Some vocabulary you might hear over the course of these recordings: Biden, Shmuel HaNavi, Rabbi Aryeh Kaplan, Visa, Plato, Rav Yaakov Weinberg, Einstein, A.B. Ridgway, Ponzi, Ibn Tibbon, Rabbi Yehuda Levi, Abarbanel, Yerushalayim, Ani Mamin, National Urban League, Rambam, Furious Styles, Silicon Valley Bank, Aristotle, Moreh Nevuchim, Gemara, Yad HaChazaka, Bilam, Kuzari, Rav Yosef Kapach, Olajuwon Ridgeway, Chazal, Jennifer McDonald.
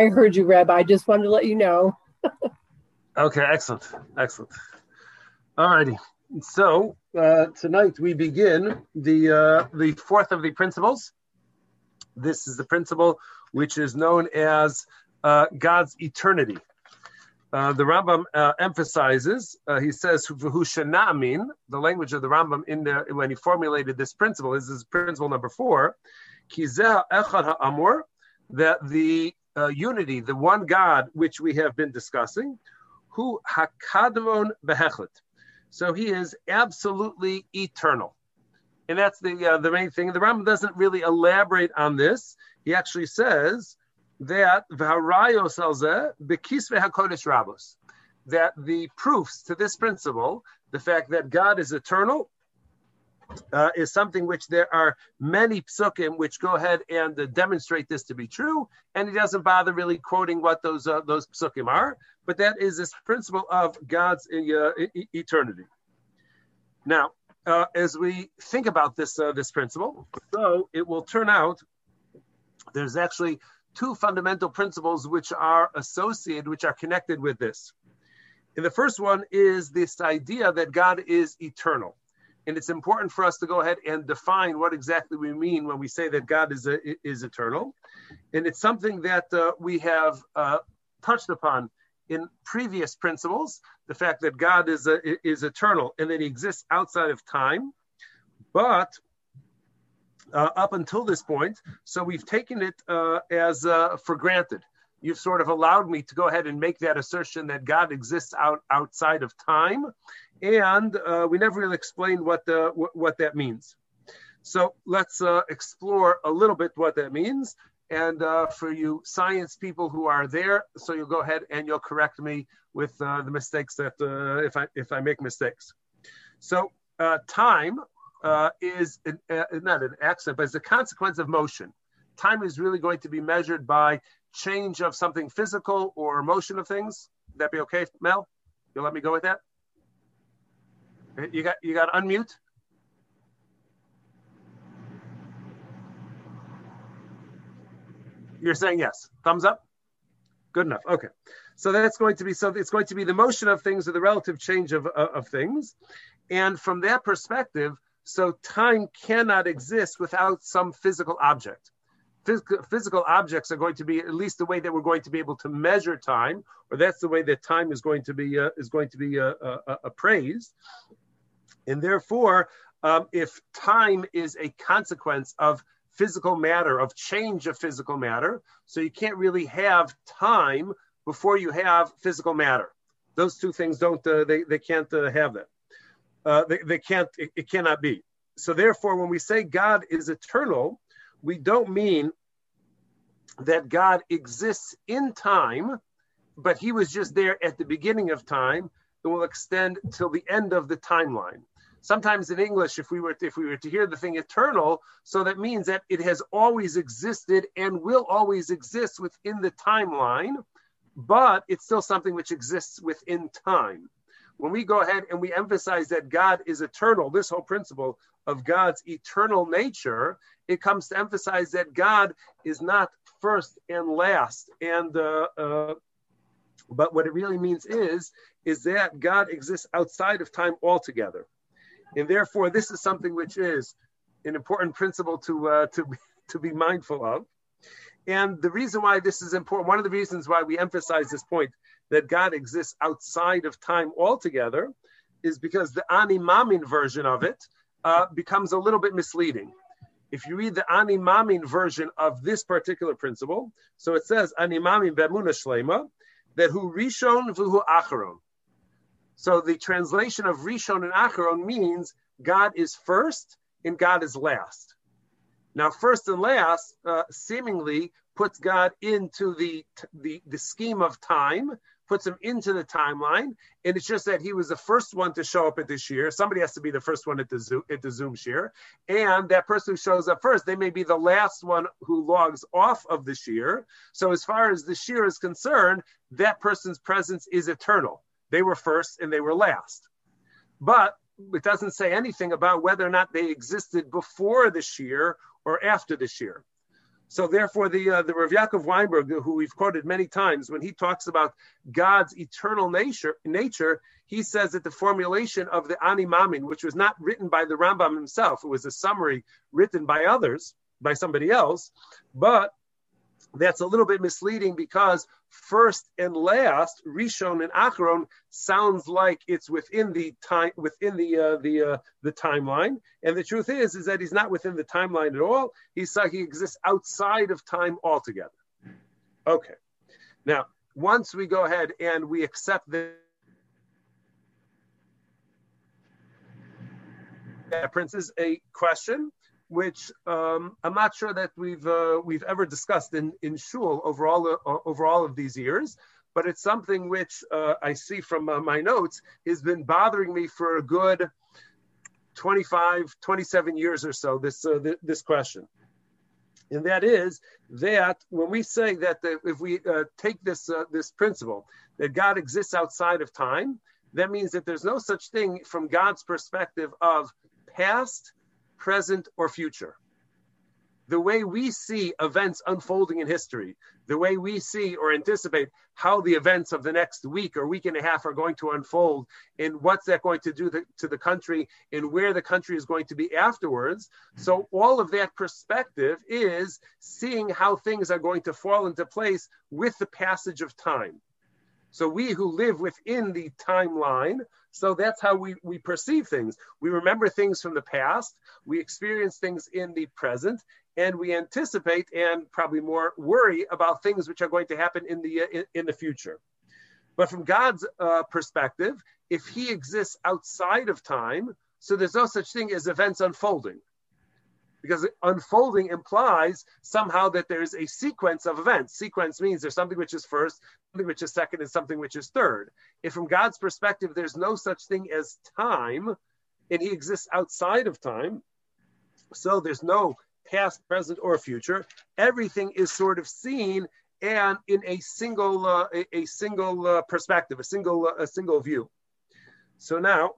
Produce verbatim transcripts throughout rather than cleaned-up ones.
I heard you, Rabbi. I just wanted to let you know. Okay, excellent. Excellent. All righty. So uh, tonight we begin the uh, the fourth of the principles. This is the principle which is known as uh, God's eternity. Uh, the Rambam uh, emphasizes, uh, he says, the language of the Rambam in the, when he formulated this principle, this is principle number four, that the uh, unity, the one God which we have been discussing, who hakadmon behechlet. So he is absolutely eternal. And that's the uh, the main thing. The Rambam doesn't really elaborate on this. He actually says that that the proofs to this principle, the fact that God is eternal, uh, is something which there are many psukim which go ahead and uh, demonstrate this to be true. And he doesn't bother really quoting what those uh, those psukim are. But that is this principle of God's uh, eternity. Now, uh, as we think about this uh, this principle, so it will turn out there's actually two fundamental principles which are associated, which are connected with this. And the first one is this idea that God is eternal. And it's important for us to go ahead and define what exactly we mean when we say that God is a, is eternal. And it's something that uh, we have uh, touched upon in previous principles, the fact that God is a, is eternal and that he exists outside of time. But uh, up until this point, so we've taken it uh, as uh, for granted. You've sort of allowed me to go ahead and make that assertion that God exists out, outside of time. And uh, we never really explained what, the, what, what that means. So let's uh, explore a little bit what that means. And uh, for you science people who are there, so you'll go ahead and you'll correct me with uh, the mistakes that uh, if I if I make mistakes. So uh, time uh, is an, uh, not an accident, but it's a consequence of motion. Time is really going to be measured by change of something physical or motion of things. Would that be okay, Mel? You'll let me go with that. You got you got to unmute. You're saying yes. Thumbs up? Good enough. Okay. So that's going to be something. It's going to be the motion of things or the relative change of, uh, of things. And from that perspective, so time cannot exist without some physical object. Physical, physical objects are going to be at least the way that we're going to be able to measure time, or that's the way that time is going to be uh, is going to be uh, uh, appraised. And therefore, um, if time is a consequence of physical matter, of change of physical matter, so you can't really have time before you have physical matter. Those two things don't uh, they they can't uh, have that. Uh, they they can't it, it cannot be. So therefore, when we say God is eternal, we don't mean that God exists in time, but he was just there at the beginning of time and will extend till the end of the timeline. Sometimes in English, if we were to, if we were to hear the thing eternal, so that means that it has always existed and will always exist within the timeline, but it's still something which exists within time. When we go ahead and we emphasize that God is eternal, this whole principle of God's eternal nature, it comes to emphasize that God is not first and last. And uh, uh, but what it really means is, is that God exists outside of time altogether. And therefore, this is something which is an important principle to uh, to to be mindful of. And the reason why this is important, one of the reasons why we emphasize this point, that God exists outside of time altogether, is because the Ani Mamin version of it uh, becomes a little bit misleading. If you read the Ani Mamin version of this particular principle, so it says, Ani Mamin b'emuna shleima, that hu rishon v'hu acharon. So the translation of Rishon and Acharon means God is first and God is last. Now, first and last uh, seemingly puts God into the, the the scheme of time, puts him into the timeline, and it's just that he was the first one to show up at this year. Somebody has to be the first one at the Zoom, at the Zoom share, and that person who shows up first, they may be the last one who logs off of the share. So as far as the share is concerned, that person's presence is eternal. They were first and they were last. But it doesn't say anything about whether or not they existed before this year or after this year. So therefore, the uh, the Rav Yaakov Weinberg, who we've quoted many times, when he talks about God's eternal nature, nature, he says that the formulation of the Ani Mamin, which was not written by the Rambam himself, it was a summary written by others, by somebody else, but that's a little bit misleading because first and last, Rishon and Achron, sounds like it's within the time, within the uh, the uh, the timeline. And the truth is, is that he's not within the timeline at all. He's like he exists outside of time altogether. Okay. Now, once we go ahead and we accept the Prince is a question, which um, I'm not sure that we've uh, we've ever discussed in, in shul over all, uh, over all of these years, but it's something which uh, I see from uh, my notes has been bothering me for a good twenty-five, twenty-seven years or so, this, uh, th- this question. And that is that when we say that the, if we uh, take this, uh, this principle that God exists outside of time, that means that there's no such thing from God's perspective of past, present, or future. The way we see events unfolding in history, the way we see or anticipate how the events of the next week or week and a half are going to unfold, and what's that going to do to, to the country, and where the country is going to be afterwards. So all of that perspective is seeing how things are going to fall into place with the passage of time. So we who live within the timeline, so that's how we, we perceive things. We remember things from the past, we experience things in the present, and we anticipate and probably more worry about things which are going to happen in the, in, in the future. But from God's uh, perspective, if he exists outside of time, so there's no such thing as events unfolding. Because unfolding implies somehow that there is a sequence of events. Sequence means there's something which is first, something which is second, and something which is third. If from God's perspective, there's no such thing as time, and he exists outside of time, so there's no past, present, or future. Everything is sort of seen and in a single, uh, a, a single uh, perspective, a single, uh, a single view. So now,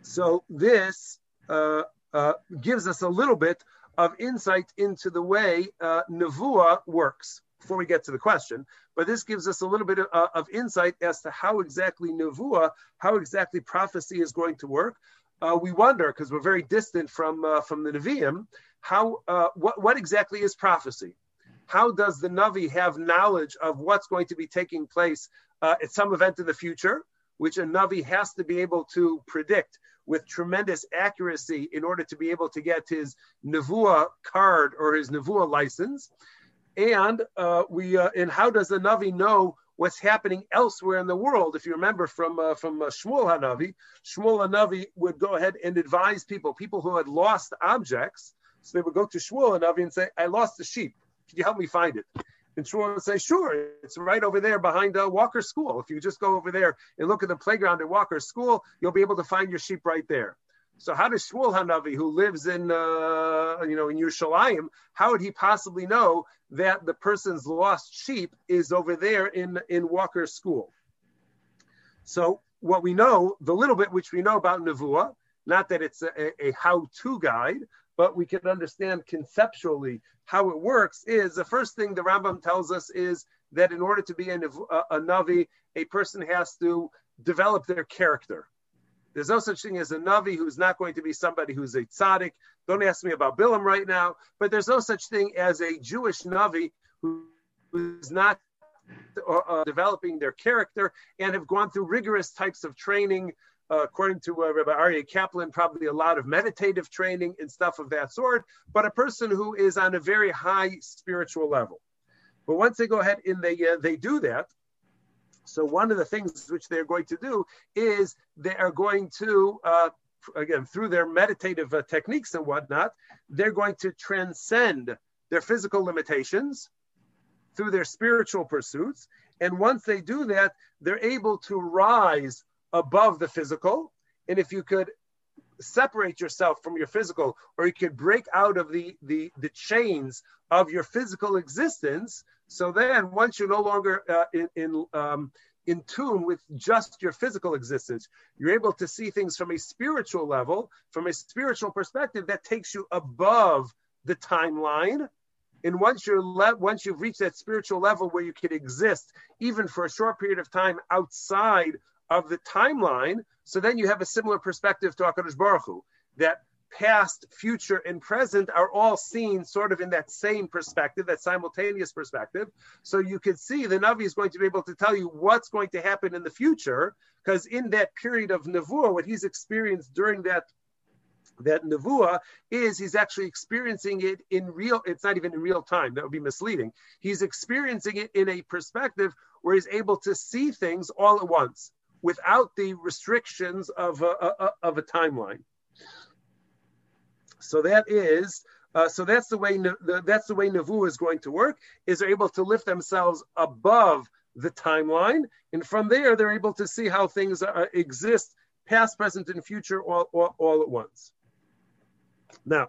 so this... Uh, Uh, gives us a little bit of insight into the way uh, Nevuah works before we get to the question. But this gives us a little bit of, uh, of insight as to how exactly Nevuah, how exactly prophecy is going to work. Uh, we wonder, because we're very distant from uh, from the Nevi'im, how uh, what, what exactly is prophecy? How does the Navi have knowledge of what's going to be taking place uh, at some event in the future, which a Navi has to be able to predict with tremendous accuracy in order to be able to get his Nevuah card or his Nevuah license? And uh, we uh, and how does the Navi know what's happening elsewhere in the world? If you remember from uh, from uh, Shmuel HaNavi, Shmuel HaNavi would go ahead and advise people, people who had lost objects. So they would go to Shmuel HaNavi and say, I lost the sheep. Can you help me find it? And Shmuel would say, sure, it's right over there behind uh, Walker School. If you just go over there and look at the playground at Walker School, you'll be able to find your sheep right there. So how does Shmuel HaNavi, who lives in, uh, you know, in Yerushalayim, how would he possibly know that the person's lost sheep is over there in, in Walker School? So what we know, the little bit which we know about Nevuah, not that it's a, a how-to guide, but we can understand conceptually how it works, is the first thing the Rambam tells us is that in order to be a, a Navi, a person has to develop their character. There's no such thing as a Navi who's not going to be somebody who's a tzaddik. Don't ask me about Bilam right now, but there's no such thing as a Jewish Navi who's not uh, developing their character and have gone through rigorous types of training. Uh, according to uh, Rabbi Aryeh Kaplan, probably a lot of meditative training and stuff of that sort, but a person who is on a very high spiritual level. But once they go ahead and they, uh, they do that, so one of the things which they're going to do is they are going to, uh, again, through their meditative uh, techniques and whatnot, they're going to transcend their physical limitations through their spiritual pursuits. And once they do that, they're able to rise above the physical. And if you could separate yourself from your physical, or you could break out of the, the, the chains of your physical existence, so then once you're no longer uh, in, in, um, in tune with just your physical existence, you're able to see things from a spiritual level, from a spiritual perspective that takes you above the timeline And once you're le- once you've reached that spiritual level where you can exist, even for a short period of time outside of the timeline, so then you have a similar perspective to HaKadosh Baruch Hu, that past, future, and present are all seen sort of in that same perspective, that simultaneous perspective. So you can see the Navi is going to be able to tell you what's going to happen in the future, because in that period of Nevuah, what he's experienced during that that Nevuah is he's actually experiencing it in real, it's not even in real time, that would be misleading. He's experiencing it in a perspective where he's able to see things all at once without the restrictions of a, a, of a timeline. So that is, uh, so that's the way that's the way Nevuah is going to work. Is they're able to lift themselves above the timeline, and from there they're able to see how things uh, exist, past, present, and future, all, all all at once. Now,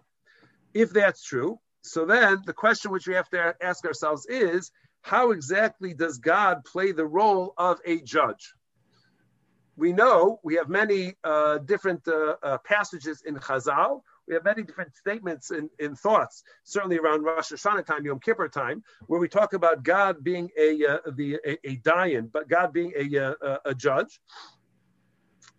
if that's true, so then the question which we have to ask ourselves is, how exactly does God play the role of a judge? We know we have many uh, different uh, uh, passages in Chazal. We have many different statements and in, in thoughts, certainly around Rosh Hashanah time, Yom Kippur time, where we talk about God being a uh, the a, a dayan, but God being a, a a judge.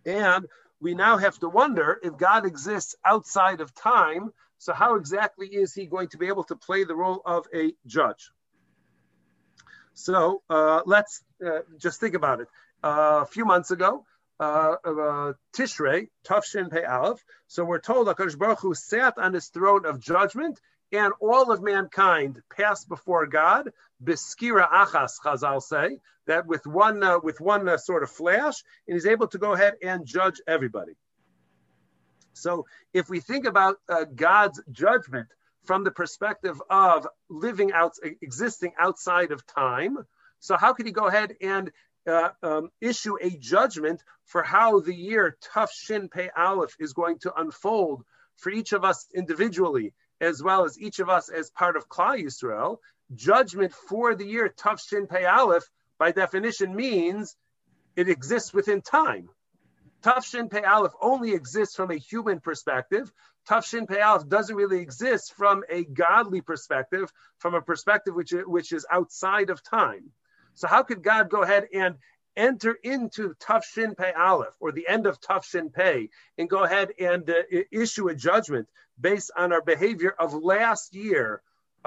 And we now have to wonder if God exists outside of time. So how exactly is He going to be able to play the role of a judge? So uh, let's uh, just think about it. Uh, a few months ago, Uh, uh, Tishrei, Tavshin Pei Aleph. So we're told HaKadosh Baruch Hu sat on his throne of judgment, and all of mankind passed before God. Beskira achas, Chazal say that with one uh, with one uh, sort of flash, and He's able to go ahead and judge everybody. So if we think about uh, God's judgment from the perspective of living out, existing outside of time, so how could He go ahead and Uh, um, issue a judgment for how the year Tavshin Pei Aleph is going to unfold for each of us individually, as well as each of us as part of Klal Yisrael? Judgment for the year Tavshin Pei Aleph, by definition, means it exists within time. Tavshin Pei Aleph only exists from a human perspective. Tavshin Pei Aleph doesn't really exist from a godly perspective, from a perspective which which is outside of time. So how could God go ahead and enter into Tavshin Pei Aleph, or the end of Tavshin Pei, and go ahead and uh, issue a judgment based on our behavior of last year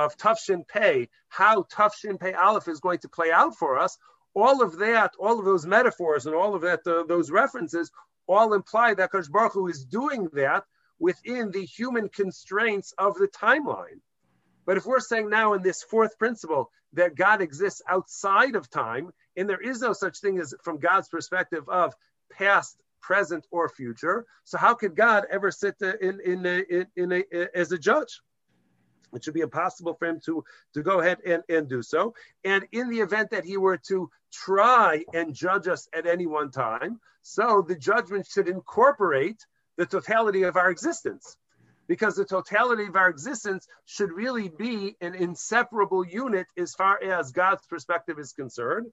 of Tavshin Pei, how Tavshin Pei Aleph is going to play out for us? All of that, all of those metaphors and all of that, uh, those references, all imply that Kadosh Baruch Hu is doing that within the human constraints of the timeline. But if we're saying now in this fourth principle that God exists outside of time, and there is no such thing as from God's perspective of past, present, or future, so how could God ever sit in in in, in, a, in a, as a judge? It should be impossible for Him to, to go ahead and, and do so. And in the event that He were to try and judge us at any one time, so the judgment should incorporate the totality of our existence, because the totality of our existence should really be an inseparable unit as far as God's perspective is concerned.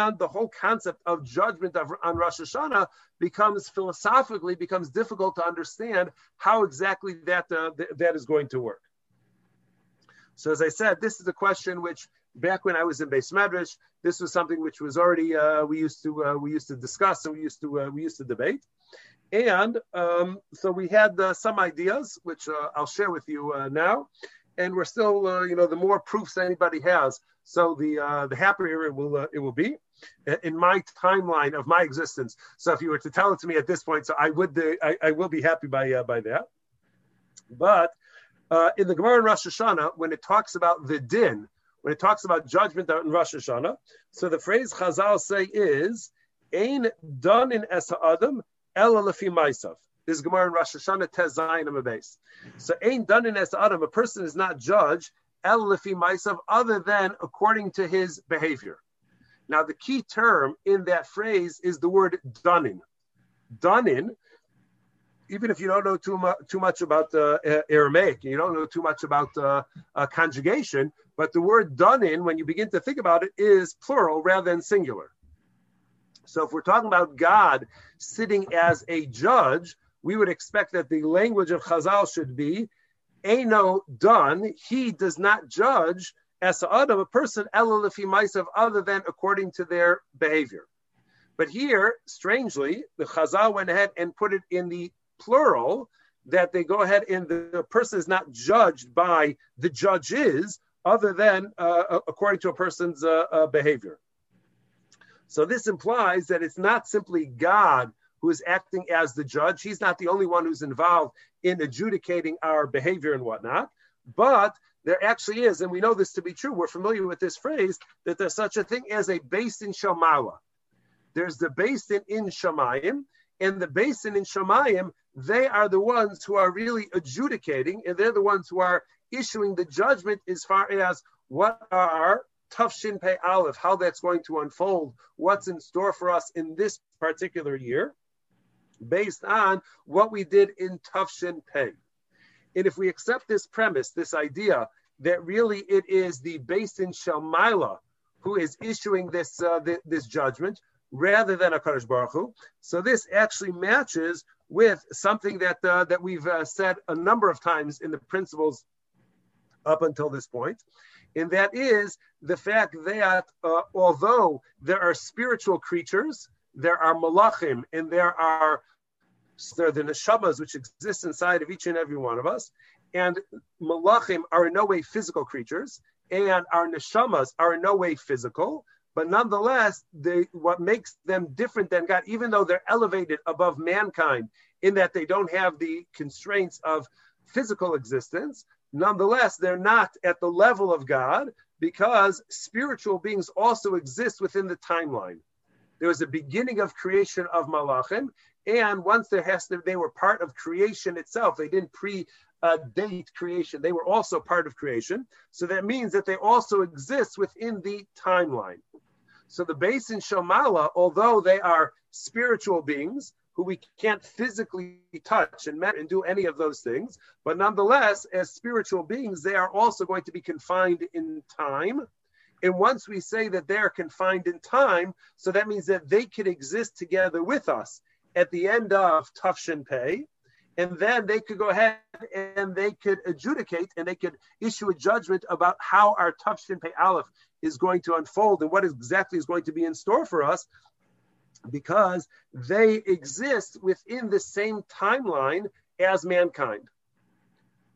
And the whole concept of judgment of, on Rosh Hashanah becomes philosophically, becomes difficult to understand how exactly that, uh, th- that is going to work. So as I said, this is a question which back when I was in Beis Medrash, this was something which was already, uh, we used to uh, we used to discuss and we used to uh, we used to debate. And um, so we had uh, some ideas, which uh, I'll share with you uh, now. And we're still, uh, you know, the more proofs anybody has, so the uh, the happier it will uh, it will be in my timeline of my existence. So if you were to tell it to me at this point, so I would, uh, I, I will be happy by uh, by that. But uh, in the Gemara in Rosh Hashanah, when it talks about the din, when it talks about judgment out in Rosh Hashanah, so the phrase Chazal say is "Ein done in es ha'adam." Ela lefi ma'asav. This is Gemara in Rosh Hashanah Tez Zayin on a base. So ain danin es adam. A person is not judged ela lefi ma'asav, other than according to his behavior. Now the key term in that phrase is the word danin. Danin. Even if you don't know too, mu- too much about uh, Aramaic, you don't know too much about uh, uh, conjugation, but the word danin, when you begin to think about it, is plural rather than singular. So if we're talking about God sitting as a judge, we would expect that the language of Chazal should be Eino done, he does not judge as Adam, a person, other than according to their behavior. But here, strangely, the Chazal went ahead and put it in the plural, that they go ahead and the person is not judged by the judges, other than uh, according to a person's uh, uh, behavior. So this implies that it's not simply God who is acting as the judge. He's not the only one who's involved in adjudicating our behavior and whatnot, but there actually is, and we know this to be true, we're familiar with this phrase, that there's such a thing as a basin shamawa. There's the basin in Shamayim, and the basin in Shamayim, they are the ones who are really adjudicating, and they're the ones who are issuing the judgment as far as what are Tafshin Pei Aleph, how that's going to unfold, what's in store for us in this particular year, based on what we did in Tafshin Pei. And if we accept this premise, this idea that really it is the Basin Shalmaila who is issuing this uh, th- this judgment rather than HaKadosh Baruch Hu, so this actually matches with something that uh, that we've uh, said a number of times in the principles up until this point. And that is the fact that uh, although there are spiritual creatures, there are malachim, and there are, there are the neshamas which exist inside of each and every one of us. And malachim are in no way physical creatures, and our neshamas are in no way physical. But nonetheless, they, what makes them different than God, even though they're elevated above mankind in that they don't have the constraints of physical existence, nonetheless, they're not at the level of God, because spiritual beings also exist within the timeline. There was a beginning of creation of Malachim, and once there has to, they were part of creation itself. They didn't predate creation. They were also part of creation. So that means that they also exist within the timeline. So the Beis Din Shamala, although they are spiritual beings, who we can't physically touch and, and do any of those things. But nonetheless, as spiritual beings, they are also going to be confined in time. And once we say that they are confined in time, so that means that they can exist together with us at the end of Tafshin Pei, and then they could go ahead and they could adjudicate and they could issue a judgment about how our Tafshin Pei Aleph is going to unfold and what exactly is going to be in store for us, because they exist within the same timeline as mankind.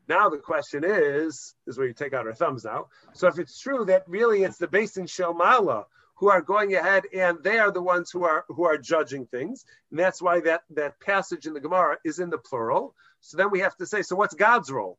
Now the question is, is where you take out our thumbs now. So if it's true that really it's the Beis Din Shalmaila who are going ahead and they are the ones who are who are judging things, and that's why that, that passage in the Gemara is in the plural. So then we have to say, so what's God's role?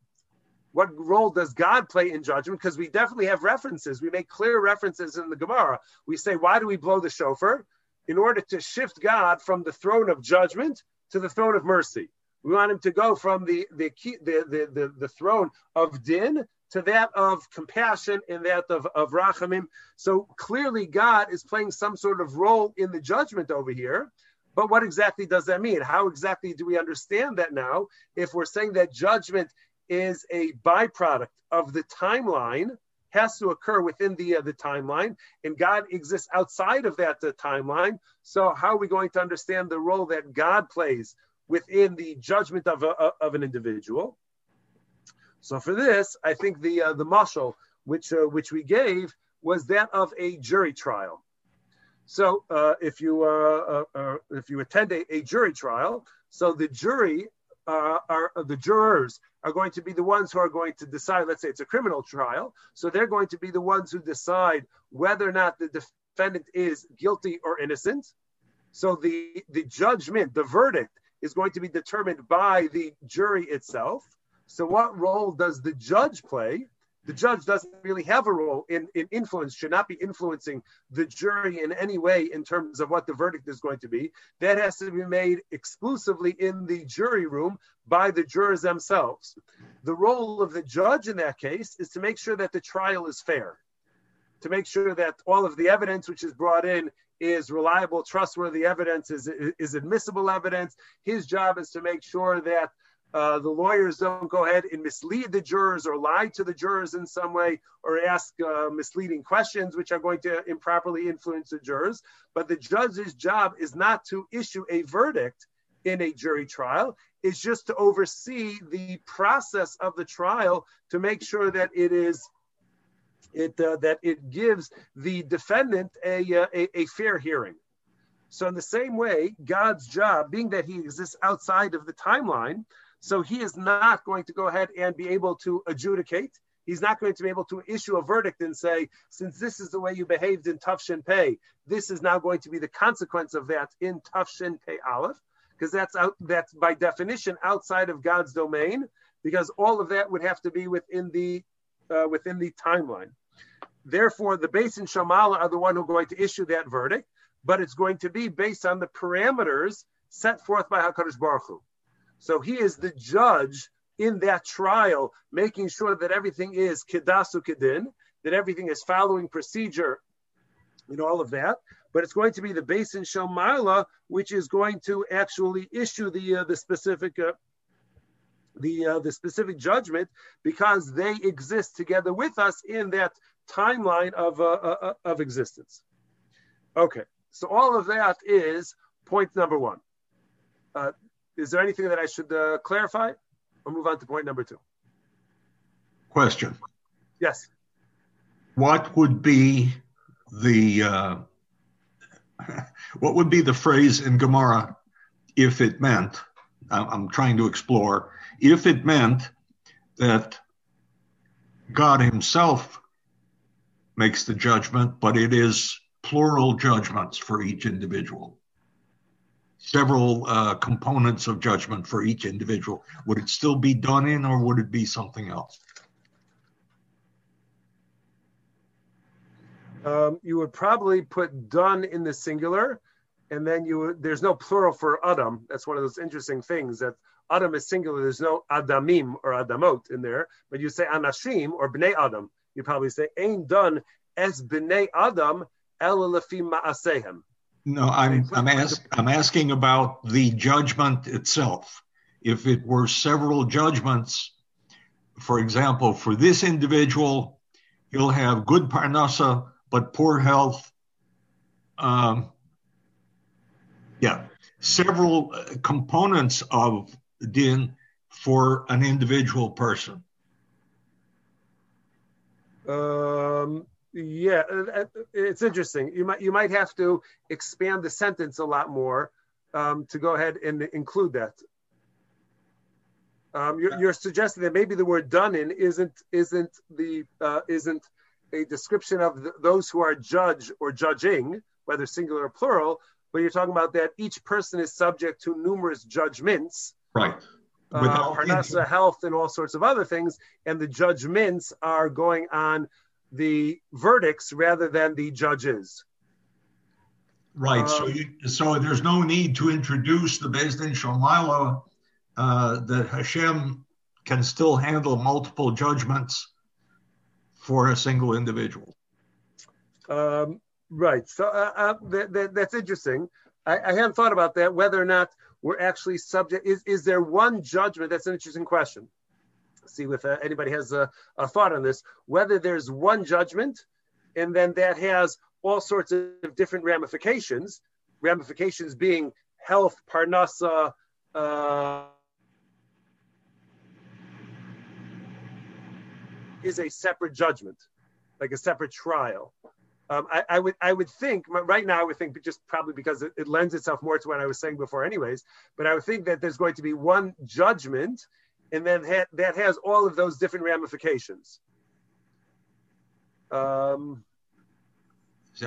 What role does God play in judgment? Because we definitely have references. We make clear references in the Gemara. We say, why do we blow the shofar? In order to shift God from the throne of judgment to the throne of mercy. We want him to go from the the the the, the, the throne of din to that of compassion and that of, of rachamim. So clearly God is playing some sort of role in the judgment over here. But what exactly does that mean? How exactly do we understand that now? If we're saying that judgment is a byproduct of the timeline, has to occur within the uh, the timeline, and God exists outside of that uh, timeline. So how are we going to understand the role that God plays within the judgment of a, of an individual? So for this, I think the uh, the mashal which uh, which we gave was that of a jury trial. So uh, if you uh, uh, uh, if you attend a, a jury trial, so the jury uh, are the jurors. are going to be the ones who are going to decide, let's say it's a criminal trial, so they're going to be the ones who decide whether or not the defendant is guilty or innocent. So the, the judgment, the verdict, is going to be determined by the jury itself. So what role does the judge play? The judge doesn't really have a role in, in influence, should not be influencing the jury in any way in terms of what the verdict is going to be. That has to be made exclusively in the jury room by the jurors themselves. The role of the judge in that case is to make sure that the trial is fair, to make sure that all of the evidence which is brought in is reliable, trustworthy evidence, is, is admissible evidence. His job is to make sure that Uh, the lawyers don't go ahead and mislead the jurors or lie to the jurors in some way or ask uh, misleading questions which are going to improperly influence the jurors. But the judge's job is not to issue a verdict. in a jury trial is just to oversee the process of the trial to make sure that it is it uh, that it gives the defendant a, uh, a a fair hearing. So in the same way, God's job, being that he exists outside of the timeline, so he is not going to go ahead and be able to adjudicate. He's not going to be able to issue a verdict and say, since this is the way you behaved in Tav Shin Pei, this is now going to be the consequence of that in Tav Shin Pei Aleph, because that's out, that's by definition outside of God's domain, because all of that would have to be within the uh, within the timeline. Therefore, the Beis and Shamala are the one who are going to issue that verdict, but it's going to be based on the parameters set forth by HaKadosh Baruch Hu. So he is the judge in that trial, making sure that everything is kedasu kedin, that everything is following procedure and all of that. But it's going to be the Beis Din Shel Ma'ala, which is going to actually issue the uh, the specific uh, the uh, the specific judgment, because they exist together with us in that timeline of uh, uh, of existence. Okay, so all of that is point number one. Uh, is there anything that I should uh, clarify? We'll move on to point number two. Question. Yes. What would be the uh, what would be the phrase in Gemara if it meant? I'm trying to explore if it meant that God Himself makes the judgment, but it is plural judgments for each individual. Several uh, components of judgment for each individual. Would it still be done in, or would it be something else? Um, you would probably put done in the singular, and then you would, there's no plural for Adam. That's one of those interesting things, that Adam is singular. There's no Adamim or Adamot in there, but you say Anashim or Bnei Adam. You probably say Ein done es Bnei Adam ela lefi ma'asehem. No, I'm I'm, ask, I'm asking about the judgment itself. If it were several judgments, for example, for this individual, he'll have good parnasa, but poor health. Um, yeah, several components of din for an individual person. Um. Yeah, it's interesting. You might you might have to expand the sentence a lot more um, to go ahead and include that. Um, you're, you're suggesting that maybe the word "done in" isn't isn't the uh, isn't a description of the, those who are judge or judging, whether singular or plural, but you're talking about that each person is subject to numerous judgments, right? Uh, Parnassa, health, and all sorts of other things, and the judgments are going on the verdicts rather than the judges. Right, um, so you, so there's no need to introduce the Beis Din Shel Ma'ala, uh, that Hashem can still handle multiple judgments for a single individual. Um, right, so uh, uh, that, that, that's interesting. I, I hadn't thought about that, whether or not we're actually subject, is, is there one judgment? That's an interesting question. See if uh, anybody has a, a thought on this, whether there's one judgment and then that has all sorts of different ramifications, ramifications being health, parnassa, uh, is a separate judgment, like a separate trial. Um, I, I would I would think, right now I would think, just probably because it, it lends itself more to what I was saying before anyways, but I would think that there's going to be one judgment, and then ha- that has all of those different ramifications. Um,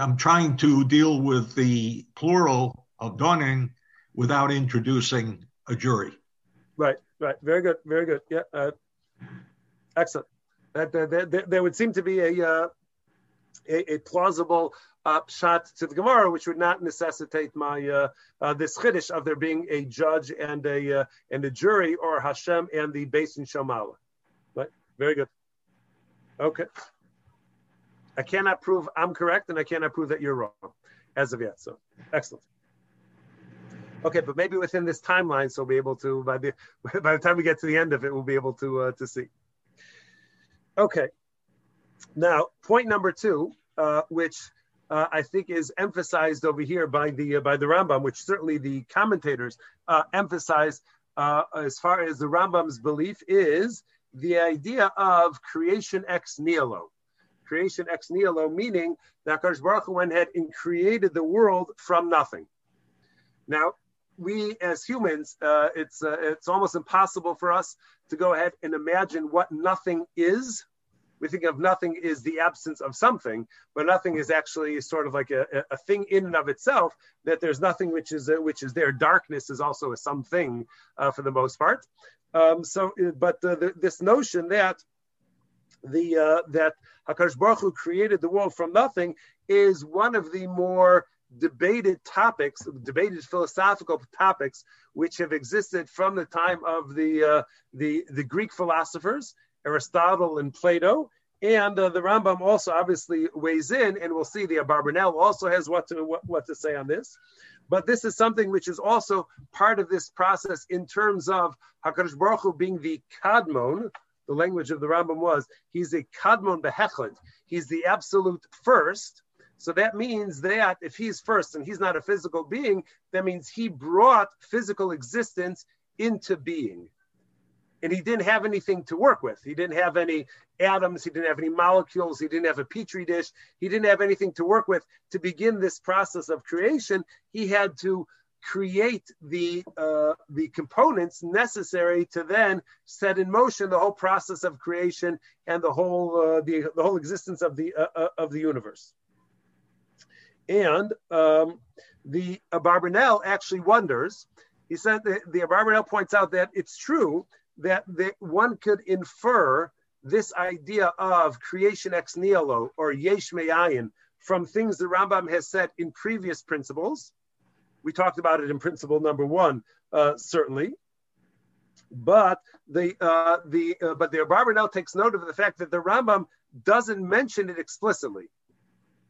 I'm trying to deal with the plural of dawning without introducing a jury. Right, right. Very good, very good. Yeah, uh, excellent. That, uh, there, there would seem to be a uh, a, a plausible uh, shot to the Gemara, which would not necessitate my uh, uh, this chiddush of there being a judge and a uh, and a jury, or Hashem and the Beis Din Shel Ma'ala. Right? Very good. Okay. I cannot prove I'm correct, and I cannot prove that you're wrong, as of yet. So excellent. Okay, but maybe within this timeline, so we'll be able to by the by the time we get to the end of it, we'll be able to uh, to see. Okay. Now, point number two, uh, which uh, I think is emphasized over here by the uh, by the Rambam, which certainly the commentators uh, emphasize uh, as far as the Rambam's belief is the idea of creation ex nihilo. Creation ex nihilo, meaning that HaKadosh Baruch Hu went ahead and created the world from nothing. Now, we as humans, uh, it's uh, it's almost impossible for us to go ahead and imagine what nothing is. We think of nothing as the absence of something, but nothing is actually sort of like a, a thing in and of itself, that there's nothing which is uh, which is there. Darkness is also a something uh, for the most part. Um, so, but uh, the, this notion that the uh, that HaKadosh Baruch Hu created the world from nothing is one of the more debated topics, debated philosophical topics, which have existed from the time of the uh, the, the Greek philosophers, Aristotle and Plato, and uh, the Rambam also obviously weighs in, and we'll see the Abarbanel also has what to what, what to say on this. But this is something which is also part of this process in terms of HaKadosh Baruch Hu being the Kadmon. The language of the Rambam was, he's a Kadmon Behechad, he's the absolute first. So that means that if he's first and he's not a physical being, that means he brought physical existence into being. And he didn't have anything to work with. He didn't have any atoms. He didn't have any molecules. He didn't have a petri dish. He didn't have anything to work with to begin this process of creation. He had to create the uh, the components necessary to then set in motion the whole process of creation and the whole uh, the, the whole existence of the uh, of the universe. And um, the Abarbanel actually wonders. He said that the Abarbanel points out that it's true that the, one could infer this idea of creation ex nihilo or yesh me'ayin from things the Rambam has said in previous principles. We talked about it in principle number one, uh, certainly. But the uh, the uh, but the Abarbanel takes note of the fact that the Rambam doesn't mention it explicitly.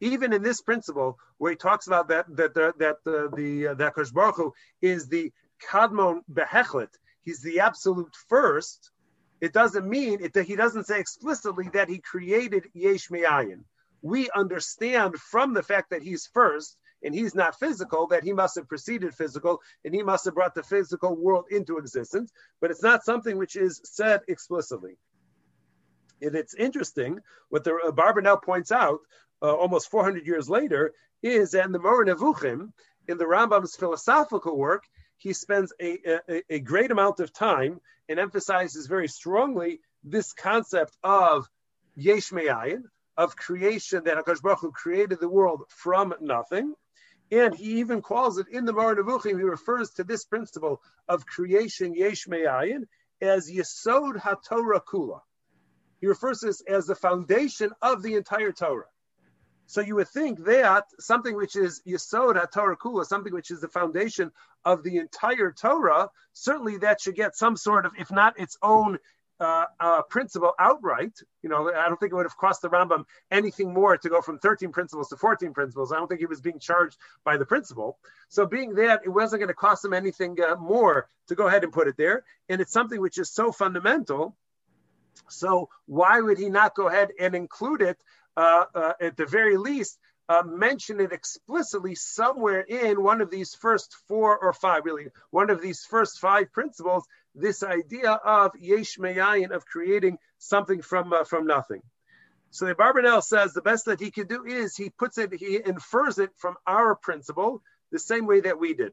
Even in this principle, where he talks about that that that, that uh, the uh, that HaKadosh Baruch Hu is the Kadmon Behechlet, he's the absolute first. It doesn't mean it, that he doesn't say explicitly that he created Yesh Me'ayin. We understand from the fact that he's first and he's not physical that he must have preceded physical and he must have brought the physical world into existence. But it's not something which is said explicitly. And it's interesting what the Abarbanel points out. Uh, almost four hundred years later, is in the Moreh Nevuchim, in the Rambam's philosophical work, he spends a, a, a great amount of time and emphasizes very strongly this concept of yesh me'ayin, of creation, that HaKadosh Baruch Hu created the world from nothing. And he even calls it, in the Moreh Nevuchim, he refers to this principle of creation yesh me'ayin as yesod ha-Torah kula. He refers to this as the foundation of the entire Torah. So you would think that something which is Yesod HaTorah Kula, something which is the foundation of the entire Torah, certainly that should get some sort of, if not its own uh, uh, principle outright. You know, I don't think it would have cost the Rambam anything more to go from thirteen principles to fourteen principles. I don't think he was being charged by the principle. So being that, it wasn't going to cost him anything uh, more to go ahead and put it there. And it's something which is so fundamental. So why would he not go ahead and include it? Uh, uh, at the very least, uh, mention it explicitly somewhere in one of these first four or five, really, one of these first five principles, this idea of yesh me'ayin, of creating something from uh, from nothing. So the Abarbanel says the best that he could do is he puts it, he infers it from our principle the same way that we did.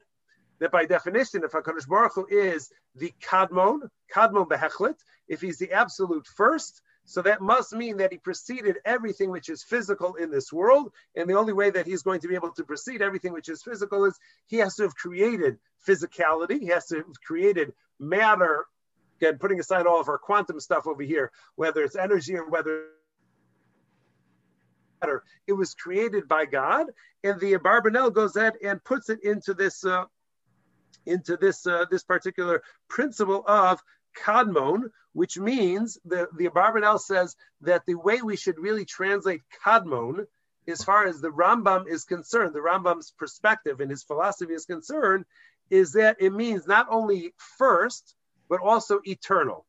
That by definition, if HaKadosh Baruch Hu is the kadmon, kadmon behechlet, if he's the absolute first, so that must mean that he preceded everything which is physical in this world. And the only way that he's going to be able to precede everything which is physical is he has to have created physicality. He has to have created matter. Again, putting aside all of our quantum stuff over here, whether it's energy or whether matter, it was created by God. And the Abarbanel goes ahead and puts it into this uh, into this uh, this particular principle of Kadmon, which means the, the Abarbanel says that the way we should really translate Kadmon, as far as the Rambam is concerned, the Rambam's perspective and his philosophy is concerned, is that it means not only first, but also eternal.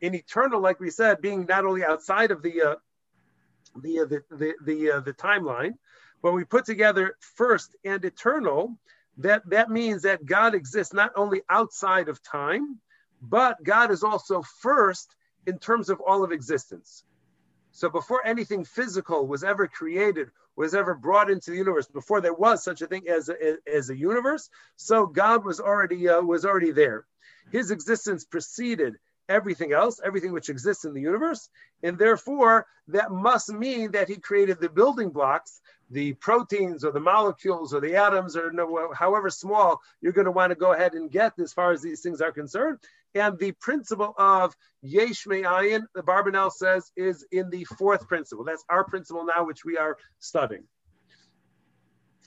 In eternal, like we said, being not only outside of the uh, the, uh, the the the uh, the timeline, When we put together first and eternal, that, that means that God exists not only outside of time, but God is also first in terms of all of existence. So before anything physical was ever created, was ever brought into the universe, before there was such a thing as a, as a universe, so God was already uh, was already there. His existence preceded everything else, everything which exists in the universe, and therefore that must mean that he created the building blocks, the proteins or the molecules or the atoms or no, however small you're going to want to go ahead and get as far as these things are concerned. And the principle of Yesh Me'ayin, the Abarbanel says, is in the fourth principle. That's our principle now, which we are studying.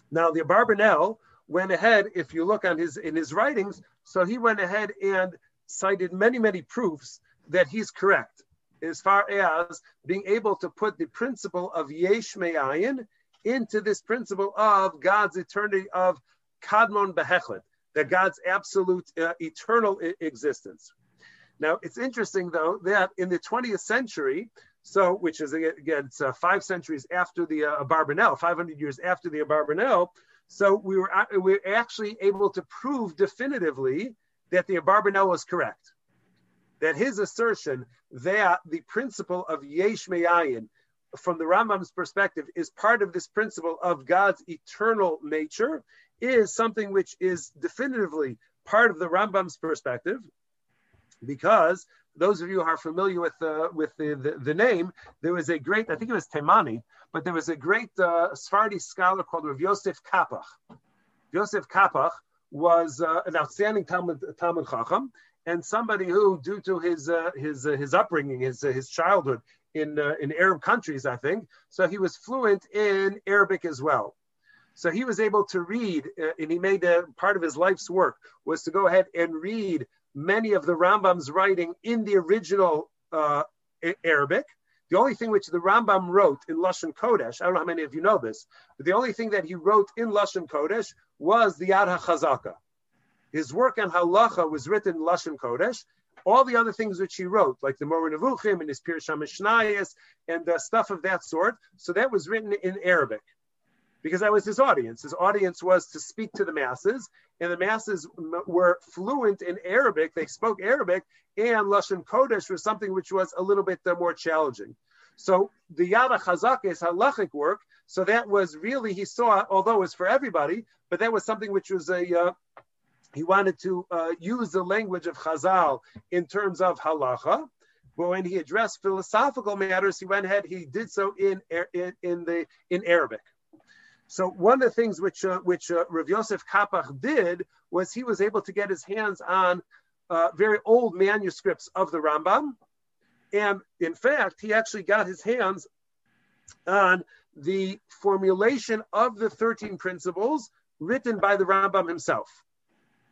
Now, the Abarbanel went ahead, if you look on his in his writings, so he went ahead and cited many, many proofs that he's correct as far as being able to put the principle of Yesh Me'ayin into this principle of God's eternity, of Kadmon Behechlet, that God's absolute uh, eternal I- existence. Now, it's interesting, though, that in the twentieth century, so which is, again, it's, uh, five centuries after the uh, Abarbanel, five hundred years after the Abarbanel, so we were, uh, we were actually able to prove definitively that the Abarbanel was correct, that his assertion that the principle of Yesh Me'ayin, from the Rambam's perspective, is part of this principle of God's eternal nature, is something which is definitively part of the Rambam's perspective, because those of you who are familiar with uh, with the, the, the name, there was a great, I think it was Temani, but there was a great uh, Sephardi scholar called Rav Yosef Kapach. Yosef Kapach was uh, an outstanding Talmud, Talmud Chacham, and somebody who, due to his uh, his uh, his upbringing, his uh, his childhood in uh, in Arab countries, I think, so he was fluent in Arabic as well. So he was able to read, uh, and he made a, part of his life's work was to go ahead and read many of the Rambam's writing in the original uh, Arabic. The only thing which the Rambam wrote in Lashon Kodesh, I don't know how many of you know this, but the only thing that he wrote in Lashon Kodesh was the Yad HaChazaka. His work on Halacha was written in Lashon Kodesh. All the other things which he wrote, like the Moreh Nevuchim and his Pirush HaMishnayos and uh, stuff of that sort, so that was written in Arabic, because that was his audience. His audience was to speak to the masses, and the masses m- were fluent in Arabic. They spoke Arabic, and Lashon Kodesh was something which was a little bit uh, more challenging. So the Yad HaChazaka is halachic work, so that was really, he saw, although it was for everybody, but that was something which was a, uh, he wanted to uh, use the language of Chazal in terms of halacha. But when he addressed philosophical matters, he went ahead, he did so in, in, in, the, in Arabic. So one of the things which uh, which uh, Rav Yosef Kapach did was he was able to get his hands on uh, very old manuscripts of the Rambam. And in fact, he actually got his hands on the formulation of the thirteen principles written by the Rambam himself.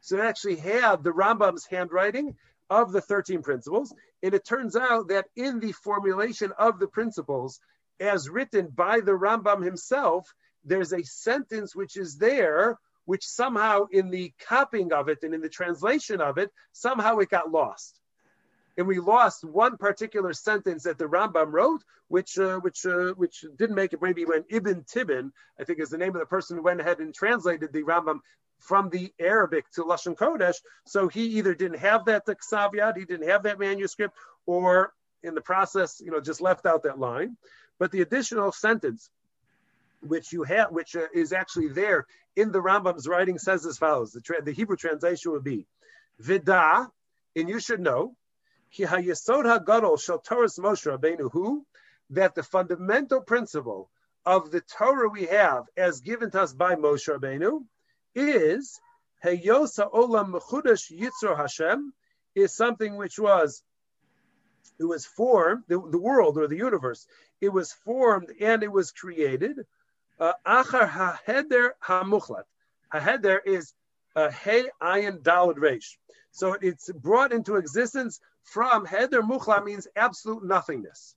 So it actually had the Rambam's handwriting of the thirteen principles. And it turns out that in the formulation of the principles as written by the Rambam himself, there's a sentence which is there, which somehow in the copying of it and in the translation of it, somehow it got lost. And we lost one particular sentence that the Rambam wrote, which uh, which uh, which didn't make it, maybe when Ibn Tibbon, I think is the name of the person who went ahead and translated the Rambam from the Arabic to Lashon Kodesh. So he either didn't have that Ksav Yad, he didn't have that manuscript, or in the process, you know, just left out that line. But the additional sentence which you have, which uh, is actually there in the Rambam's writing, says as follows. The, tra- the Hebrew translation would be, "Vida," and you should know, "Ki hayesod hagadol shel Torahs Moshe Rabbeinu hu," that the fundamental principle of the Torah we have, as given to us by Moshe Rabbeinu, is "Hayosa olam mechudash yitzor Hashem," is something which was, it was formed, the, the world or the universe. It was formed and it was created. Achar ha-heder ha-muchlat. Ha-heder is he ayin daled reish. So it's brought into existence from heder muchlat, means absolute nothingness.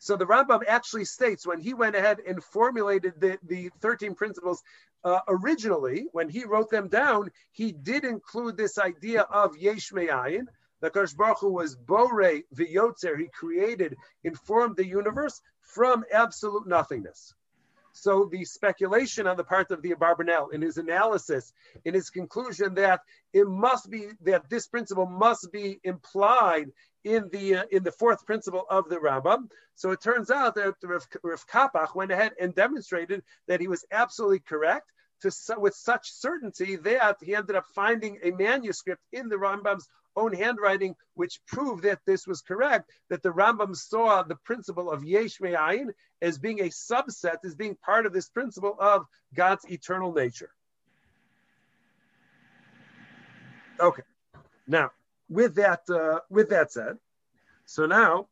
So the Rambam actually states, when he went ahead and formulated the, the thirteen principles, uh, originally, when he wrote them down, he did include this idea of yesh me'ayin. The Kadosh Baruch Hu was Borei V'Yotzer. He created and formed the universe from absolute nothingness. So the speculation on the part of the Abarbanel in his analysis, in his conclusion that it must be, that this principle must be implied in the uh, in the fourth principle of the Rambam. So it turns out that Rav, Rav Kapach went ahead and demonstrated that he was absolutely correct to, with such certainty that he ended up finding a manuscript in the Rambam's own handwriting, which proved that this was correct, that the Rambam saw the principle of Yesh Me'ayin as being a subset, as being part of this principle of God's eternal nature. Okay, now, with that uh, with that said, so now,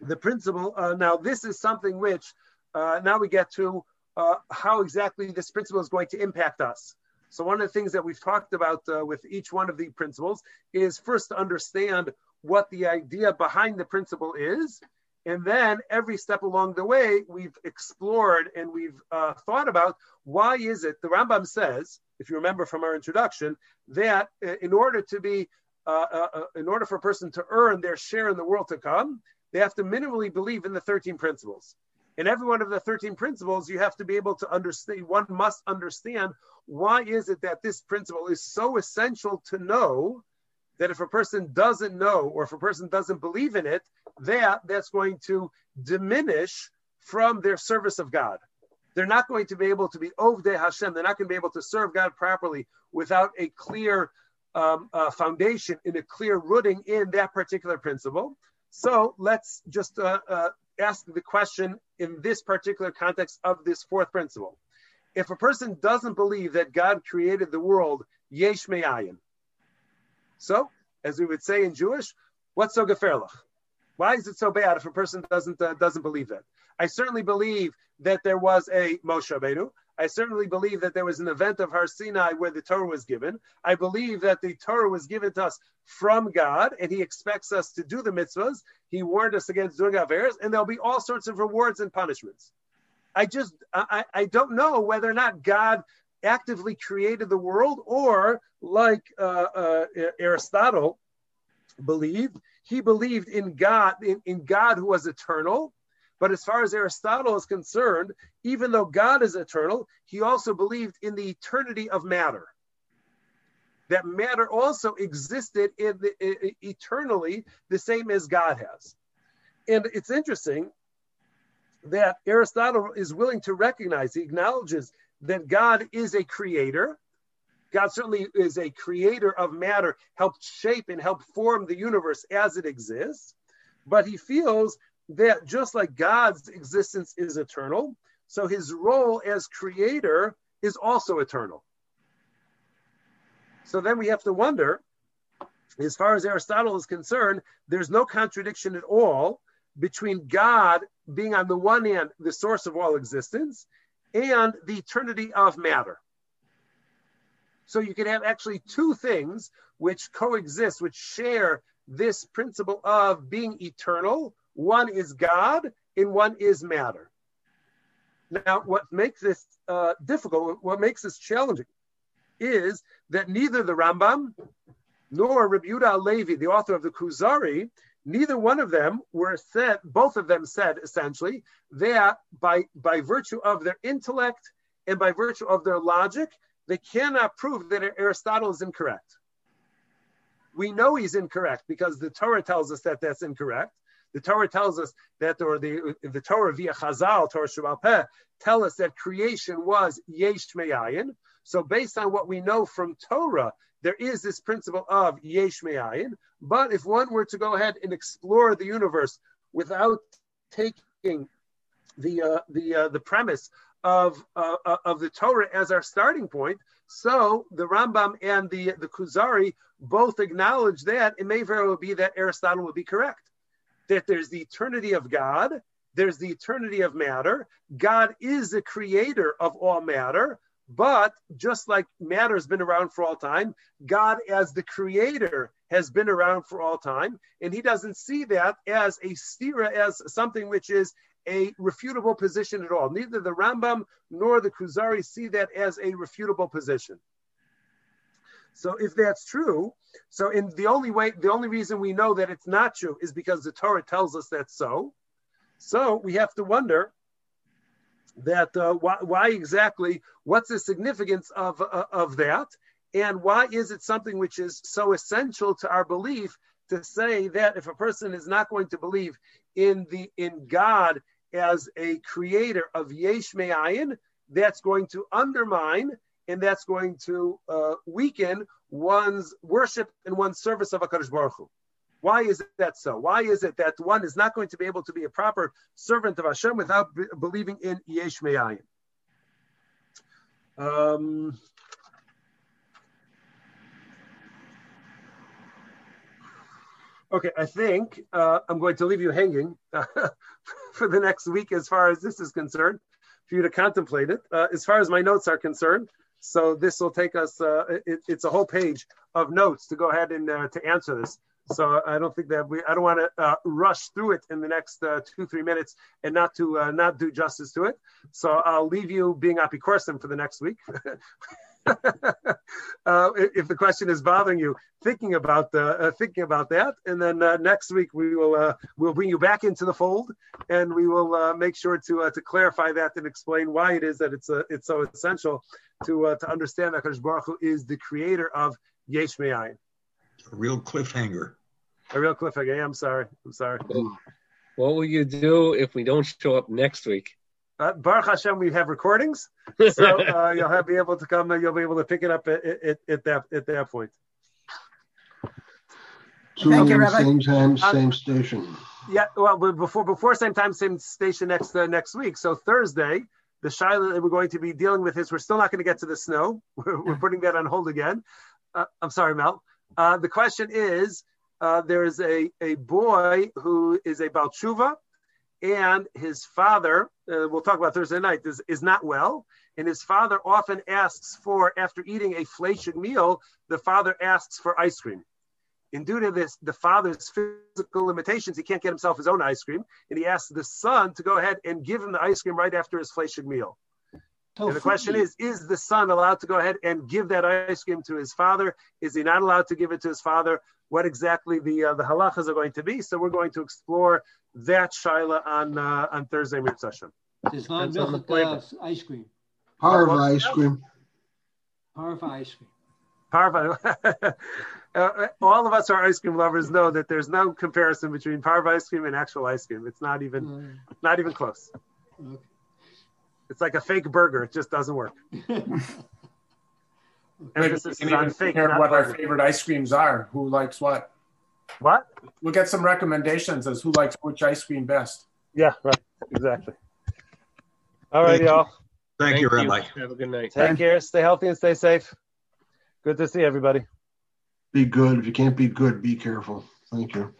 the principle, uh, now this is something which, uh, now we get to uh, how exactly this principle is going to impact us. So one of the things that we've talked about uh, with each one of the principles is first to understand what the idea behind the principle is. And then every step along the way, we've explored and we've uh, thought about why is it, the Rambam says, if you remember from our introduction, that in order to be, uh, uh, in order for a person to earn their share in the world to come, they have to minimally believe in the thirteen principles. In every one of the thirteen principles, you have to be able to understand, one must understand why is it that this principle is so essential to know that if a person doesn't know or if a person doesn't believe in it, that that's going to diminish from their service of God. They're not going to be able to be Ovdei Hashem. They're not going to be able to serve God properly without a clear um, uh, foundation and a clear rooting in that particular principle. So let's just uh, uh, ask the question in this particular context of this fourth principle. If a person doesn't believe that God created the world, yesh me'ayin. So, as we would say in Jewish, what's so geferlach? Why is it so bad if a person doesn't uh, doesn't believe that? I certainly believe that there was a Moshe Rabbeinu. I certainly believe that there was an event of Har Sinai where the Torah was given. I believe that the Torah was given to us from God, and he expects us to do the mitzvahs. He warned us against doing averos, and there'll be all sorts of rewards and punishments. I just, I, I don't know whether or not God actively created the world, or like uh, uh, Aristotle believed, he believed in God, in, in God who was eternal. But as far as Aristotle is concerned, even though God is eternal, he also believed in the eternity of matter. That matter also existed in the, in, eternally, the same as God has. And it's interesting that Aristotle is willing to recognize, he acknowledges that God is a creator. God certainly is a creator of matter, helped shape and helped form the universe as it exists. But he feels that just like God's existence is eternal, so his role as creator is also eternal. So then we have to wonder, as far as Aristotle is concerned, there's no contradiction at all between God being on the one hand the source of all existence and the eternity of matter. So you can have actually two things which coexist, which share this principle of being eternal. One is God and one is matter. Now, what makes this uh, difficult, what makes this challenging, is that neither the Rambam nor Rabbi Yehuda Levi, the author of the Kuzari, neither one of them were said, both of them said essentially that by, by virtue of their intellect and by virtue of their logic, they cannot prove that Aristotle is incorrect. We know he's incorrect because the Torah tells us that that's incorrect. The Torah tells us that, or the, the Torah via Chazal, Torah Sheba'al Peh, tell us that creation was yesh me'ayin. So based on what we know from Torah, there is this principle of yesh me'ayin. But if one were to go ahead and explore the universe without taking the uh, the uh, the premise of uh, of the Torah as our starting point, so the Rambam and the the Kuzari both acknowledge that it may very well be that Aristotle would be correct. That there's the eternity of God, there's the eternity of matter. God is the creator of all matter, but just like matter has been around for all time, God as the creator has been around for all time, and he doesn't see that as a stira, as something which is a refutable position at all. Neither the Rambam nor the Kuzari see that as a refutable position. So if that's true, so in the only way, the only reason we know that it's not true is because the Torah tells us that's so. So we have to wonder that uh, why, why exactly, what's the significance of, uh, of that? And why is it something which is so essential to our belief to say that if a person is not going to believe in the in God as a creator of Yesh Me'ayin, that's going to undermine and that's going to uh, weaken one's worship and one's service of HaKadosh Baruch Hu. Why is that so? Why is it that one is not going to be able to be a proper servant of Hashem without b- believing in Yesh Me'ayin? Um, okay, I think uh, I'm going to leave you hanging uh, for the next week as far as this is concerned, for you to contemplate it. Uh, as far as my notes are concerned, so this will take us, uh, it, it's a whole page of notes to go ahead and uh, to answer this. So I don't think that we, I don't want to uh, rush through it in the next uh, two, three minutes and not to uh, not do justice to it. So I'll leave you being apikorsim for the next week. uh, if the question is bothering you, thinking about uh, uh, thinking about that. And then uh, next week we will uh, we'll bring you back into the fold, and we will uh, make sure to uh, to clarify that and explain why it is that it's uh, it's so essential to uh, to understand that HaKadosh Baruch Hu is the creator of Yesh Me'ayin. A real cliffhanger. A real cliffhanger. Yeah, I'm sorry. I'm sorry. What will you do if we don't show up next week? Uh, Baruch Hashem, we have recordings, so uh, you'll have, be able to come. Uh, you'll be able to pick it up at, at, at that at that point. Two Thank you, Rabbi. Same time, same uh, station. Yeah. Well, before before same time, same station next uh, next week. So Thursday. The Shiloh that we're going to be dealing with is, we're still not going to get to the snow. We're, we're putting that on hold again. Uh, I'm sorry, Mel. Uh, the question is, uh, there is a, a boy who is a Baal Tshuva, and his father, uh, we'll talk about Thursday night, is, is not well. And his father often asks for, after eating a fleishig meal, the father asks for ice cream. And due to this, the father's physical limitations, he can't get himself his own ice cream. And he asks the son to go ahead and give him the ice cream right after his fleishig meal. And the question is, is the son allowed to go ahead and give that ice cream to his father? Is he not allowed to give it to his father? What exactly the uh, the halachas are going to be? So we're going to explore that shaila on uh, on Thursday morning session. It's not milk, uh, ice cream. Parva ice cream. Parva ice cream. Parva. uh, all of us who are ice cream lovers know that there's no comparison between parva ice cream and actual ice cream. It's not even mm. not even close. Okay. It's like a fake burger. It just doesn't work. Emphasis is on fake. Not what burger. Our favorite ice creams are. Who likes what? What? We'll get some recommendations as who likes which ice cream best. Yeah, right. Exactly. All right, Thank y'all. You. Thank, Thank you, Rabbi. Have a good night. Take care. Stay healthy and stay safe. Good to see everybody. Be good. If you can't be good, be careful. Thank you.